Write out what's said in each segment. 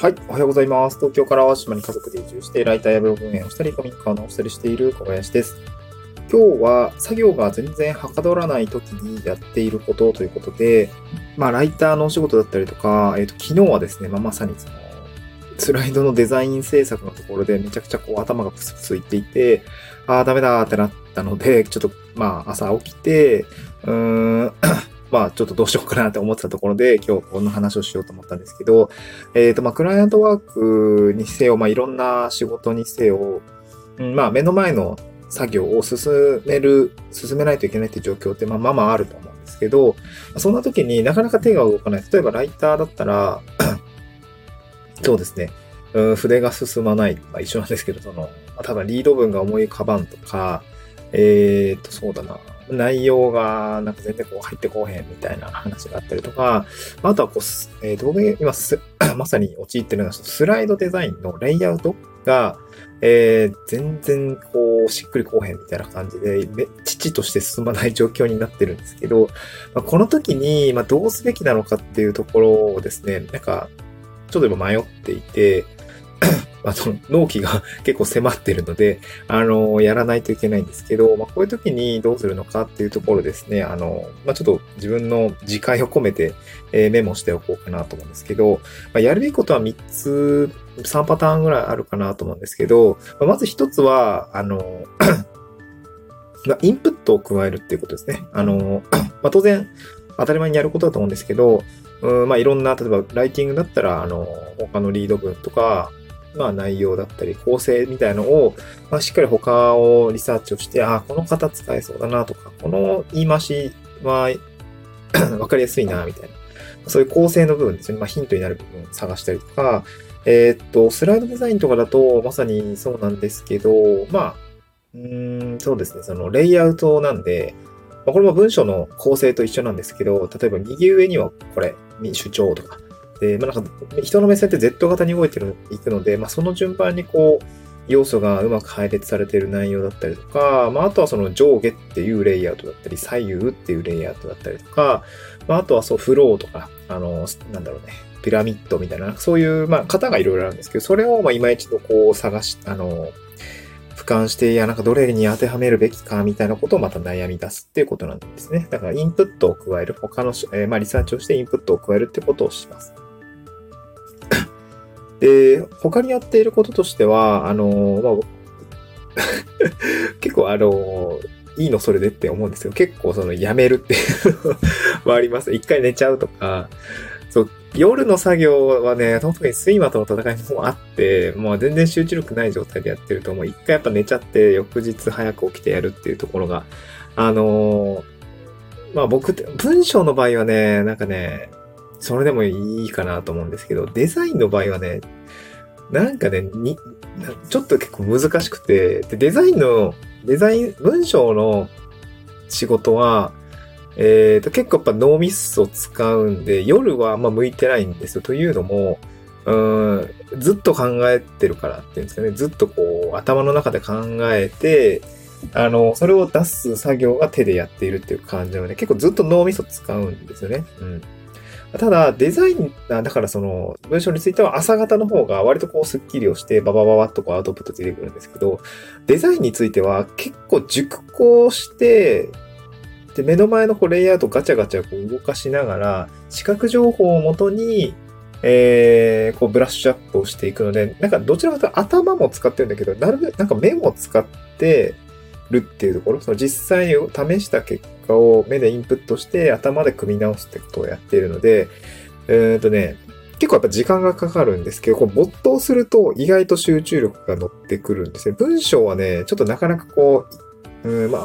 はい、おはようございます。東京から淡島に家族で移住して、ライターやブログ運営をしたり、古民家を直したりしている小林です。今日は作業が全然はかどらない時にやっていることということで、ライターのお仕事だったりとか、昨日はですね、まさにそのスライドのデザイン制作のところでめちゃくちゃこう頭がプスプスいっていて、ダメだってなったので、ちょっと朝起きて、ちょっとどうしようかなって思ってたところで今日この話をしようと思ったんですけど、クライアントワークにせよ、いろんな仕事にせよ、目の前の作業を進めないといけないっていう状況ってまああると思うんですけど、そんな時になかなか手が動かない。例えばライターだったら、そうですね。筆が進まない。一緒なんですけど、ただリード文が思い浮かばんとか、そうだな。内容がなんか全然こう入ってこうへんみたいな話があったりとか、あとはこう、僕が今まさに陥ってるのはスライドデザインのレイアウトが、全然こうしっくりこうへんみたいな感じで、遅々として進まない状況になってるんですけど、この時にどうすべきなのかっていうところをですね、ちょっと今迷っていて、納期が結構迫ってるので、やらないといけないんですけど、こういう時にどうするのかっていうところですね、ちょっと自分の自戒を込めて、メモしておこうかなと思うんですけど、やるべきことは3パターンぐらいあるかなと思うんですけど、まず一つは、インプットを加えるっていうことですね。当然、当たり前にやることだと思うんですけど、いろんな、例えばライティングだったら、他のリード文とか、内容だったり構成みたいのを、しっかり他をリサーチをして、この型使えそうだなとか、この言い回しはわかりやすいな、みたいな。そういう構成の部分ですね。ヒントになる部分を探したりとか、スライドデザインとかだと、まさにそうなんですけど、そうですね、レイアウトなんで、これも文章の構成と一緒なんですけど、例えば右上にはこれ、主張とか。で、人の目線って Z 型に動いていくので、その順番にこう、要素がうまく配列されている内容だったりとか、あとはその上下っていうレイアウトだったり、左右っていうレイアウトだったりとか、あとはフローとか、ピラミッドみたいな、そういう、型がいろいろあるんですけど、それを今一度こう探し、俯瞰して、どれに当てはめるべきかみたいなことをまた悩み出すっていうことなんですね。だからインプットを加える、他の、リサーチをしてインプットを加えるってことをします。で、他にやっていることとしては、結構いいのそれでって思うんですよ。結構やめるっていうのはあります。一回寝ちゃうとか、夜の作業はね、特に睡魔との戦いもあって、全然集中力ない状態でやってると、一回やっぱ寝ちゃって、翌日早く起きてやるっていうところが、僕って、文章の場合はね、それでもいいかなと思うんですけど、デザインの場合はね、ちょっと結構難しくて、で、文章の仕事は、結構やっぱ脳みそ使うんで、夜は向いてないんですよ。というのも、ずっと考えてるからっていうんですかね。ずっとこう、頭の中で考えて、それを出す作業が手でやっているっていう感じなので、結構ずっと脳みそ使うんですよね。ただ、デザイン、だから文章については朝方の方が割とこうスッキリをして、ババッとこうアウトプット出てくるんですけど、デザインについては結構熟考して、で、目の前のこうレイアウトをガチャガチャこう動かしながら、視覚情報をもとに、こうブラッシュアップをしていくので、どちらかというと頭も使ってるんだけど、なるべく目も使ってるっていうところ、実際に試した結果を目でインプットして頭で組み直すってことをやっているので、結構やっぱ時間がかかるんですけど、こう没頭すると意外と集中力が乗ってくるんですね。文章はね、ちょっとなかなかこう、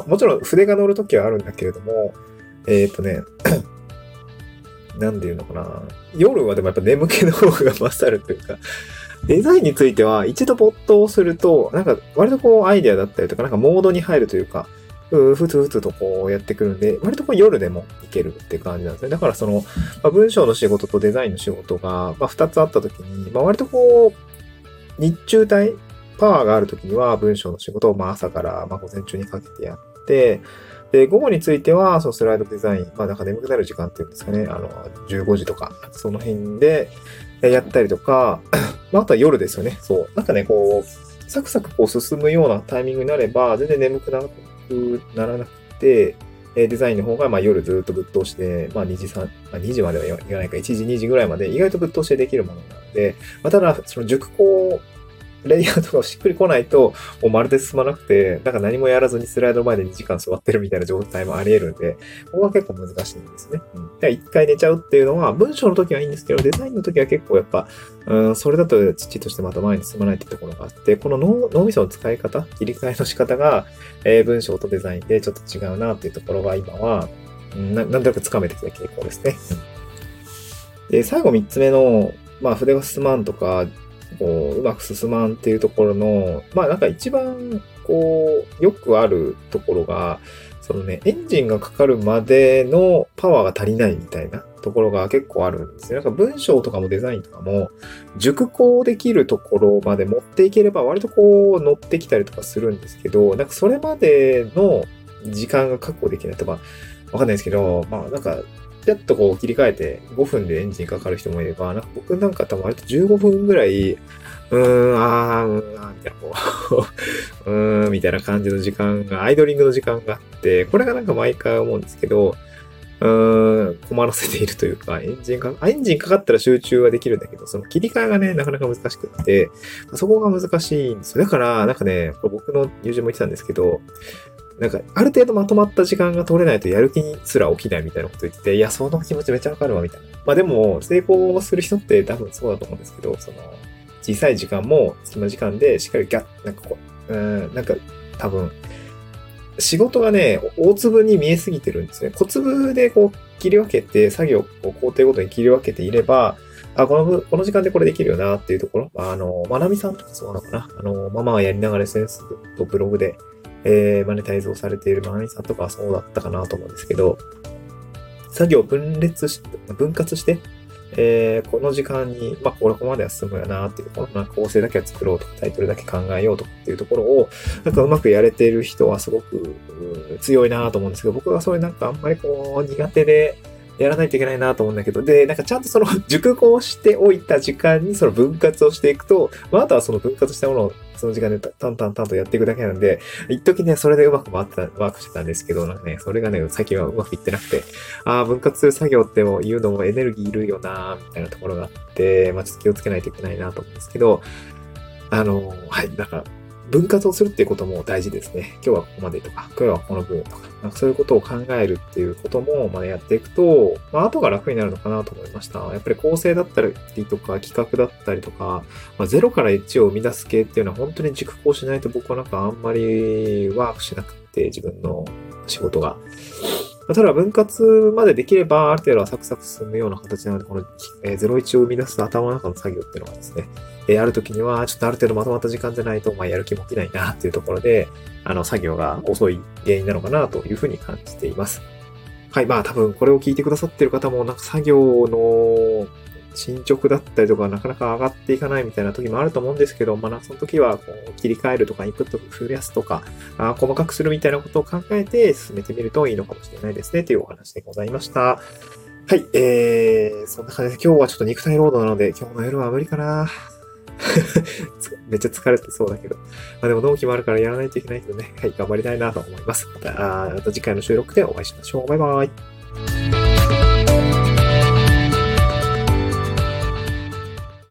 もちろん筆が乗るときはあるんだけれども、なんていうのかな。夜はでもやっぱ眠気の方が勝るというか、デザインについては一度没頭すると、割とこうアイデアだったりとか、モードに入るというか、ふつとこうやってくるんで、割とこう夜でもいけるって感じなんですね。だから文章の仕事とデザインの仕事が、二つあったときに、割とこう、日中帯、パワーがあるときには文章の仕事を朝から午前中にかけてやって、で、午後については、そのスライドデザイン、まあなんか眠くなる時間っていうんですかね、15時とか、その辺でやったりとか、まああとは夜ですよね。そう。なんかね、こう、サクサクこう進むようなタイミングになれば、全然眠くならなくて、デザインの方がまあ夜ずっとぶっ通して、まあ2時まではいかないか、1時、2時ぐらいまで意外とぶっ通してできるものなので、まあただ、その熟考、レイアウトがしっくり来ないと、もうまるで進まなくて、なんか何もやらずにスライドの前で2時間座ってるみたいな状態もあり得るんで、ここは結構難しいんですね。うん。だから一回寝ちゃうっていうのは、文章の時はいいんですけど、デザインの時は結構やっぱ、それだとちっちとしてまた前に進まないってところがあって、この脳みその使い方、切り替えの仕方が、文章とデザインでちょっと違うなっていうところが今は、なんとなく掴めてきた傾向ですね。うん、で、最後3つ目の、まあ筆が進まんとか、こう、うまく進まんっていうところの、まあなんか一番こう、よくあるところが、そのね、エンジンがかかるまでのパワーが足りないみたいなところが結構あるんですね。なんか文章とかもデザインとかも、熟考できるところまで持っていければ割とこう乗ってきたりとかするんですけど、なんかそれまでの時間が確保できないとか、わかんないですけど、まあなんか、ちょっとこう切り替えて5分でエンジンかかる人もいれば、なんか僕なんか多分割と15分ぐらい、みたいなこう、みたいな感じの時間が、アイドリングの時間があって、これがなんか毎回思うんですけど、困らせているというか、エンジンかかったら集中はできるんだけど、その切り替えがね、なかなか難しくって、そこが難しいんですよ。だから、なんかね、これ僕の友人も言ってたんですけど、なんか、ある程度まとまった時間が取れないとやる気すら起きないみたいなこと言ってて、いや、その気持ちめっちゃわかるわ、みたいな。まあでも、成功する人って多分そうだと思うんですけど、その、小さい時間も、隙間時間でしっかりなんかこう、なんか、多分、仕事がね、大粒に見えすぎてるんですね。小粒でこう、切り分けて、作業を工程ごとに切り分けていれば、この時間でこれできるよな、っていうところ。まなみさんとかそうなのかな。ママがやりながらSNSとブログで、マネタイズをされているマネさんとかはそうだったかなと思うんですけど、作業を分割して、この時間に、まあ、ここまでは進むよなっていう、この構成だけは作ろうとか、タイトルだけ考えようとかっていうところを、なんかうまくやれている人はすごく強いなと思うんですけど、僕はそれなんかあんまりこう苦手で、やらないといけないなと思うんだけど、で、なんかちゃんとその熟考しておいた時間にその分割をしていくと、まあ、あとはその分割したものをその時間で淡々とやっていくだけなんで、一時ね、それでうまくワークしてたんですけど、なんかね、それがね、最近はうまくいってなくて、分割する作業っても言うのもエネルギーいるよなみたいなところがあって、まあ、ちょっと気をつけないといけないなと思うんですけど、はい、だから、分割をするっていうことも大事ですね。今日はここまでとか、今日はこの部分とか、なんかそういうことを考えるっていうこともまあやっていくと、まあ後が楽になるのかなと思いました。やっぱり構成だったりとか企画だったりとか、まあ、0から1を生み出す系っていうのは本当に熟考しないと僕はなんかあんまりワークしなくて自分の仕事が。ただ分割までできればある程度はサクサク進むような形なので、この01を生み出す頭の中の作業っていうのがですね、ある時にはちょっとある程度まとまった時間じゃないと、まあやる気も起きないなっていうところで、作業が遅い原因なのかなというふうに感じています。はい、まあ多分これを聞いてくださっている方もなんか作業の進捗だったりとかなかなか上がっていかないみたいな時もあると思うんですけど、まあその時はこう切り替えるとかインプットを増やすとか、細かくするみたいなことを考えて進めてみるといいのかもしれないですねというお話でございました。はい、そんな感じで今日はちょっと肉体労働なので今日の夜は無理かな。めっちゃ疲れてそうだけど、まあでも納期もあるからやらないといけないけどね、はい、頑張りたいなと思います。また次回の収録でお会いしましょう。バイバイ。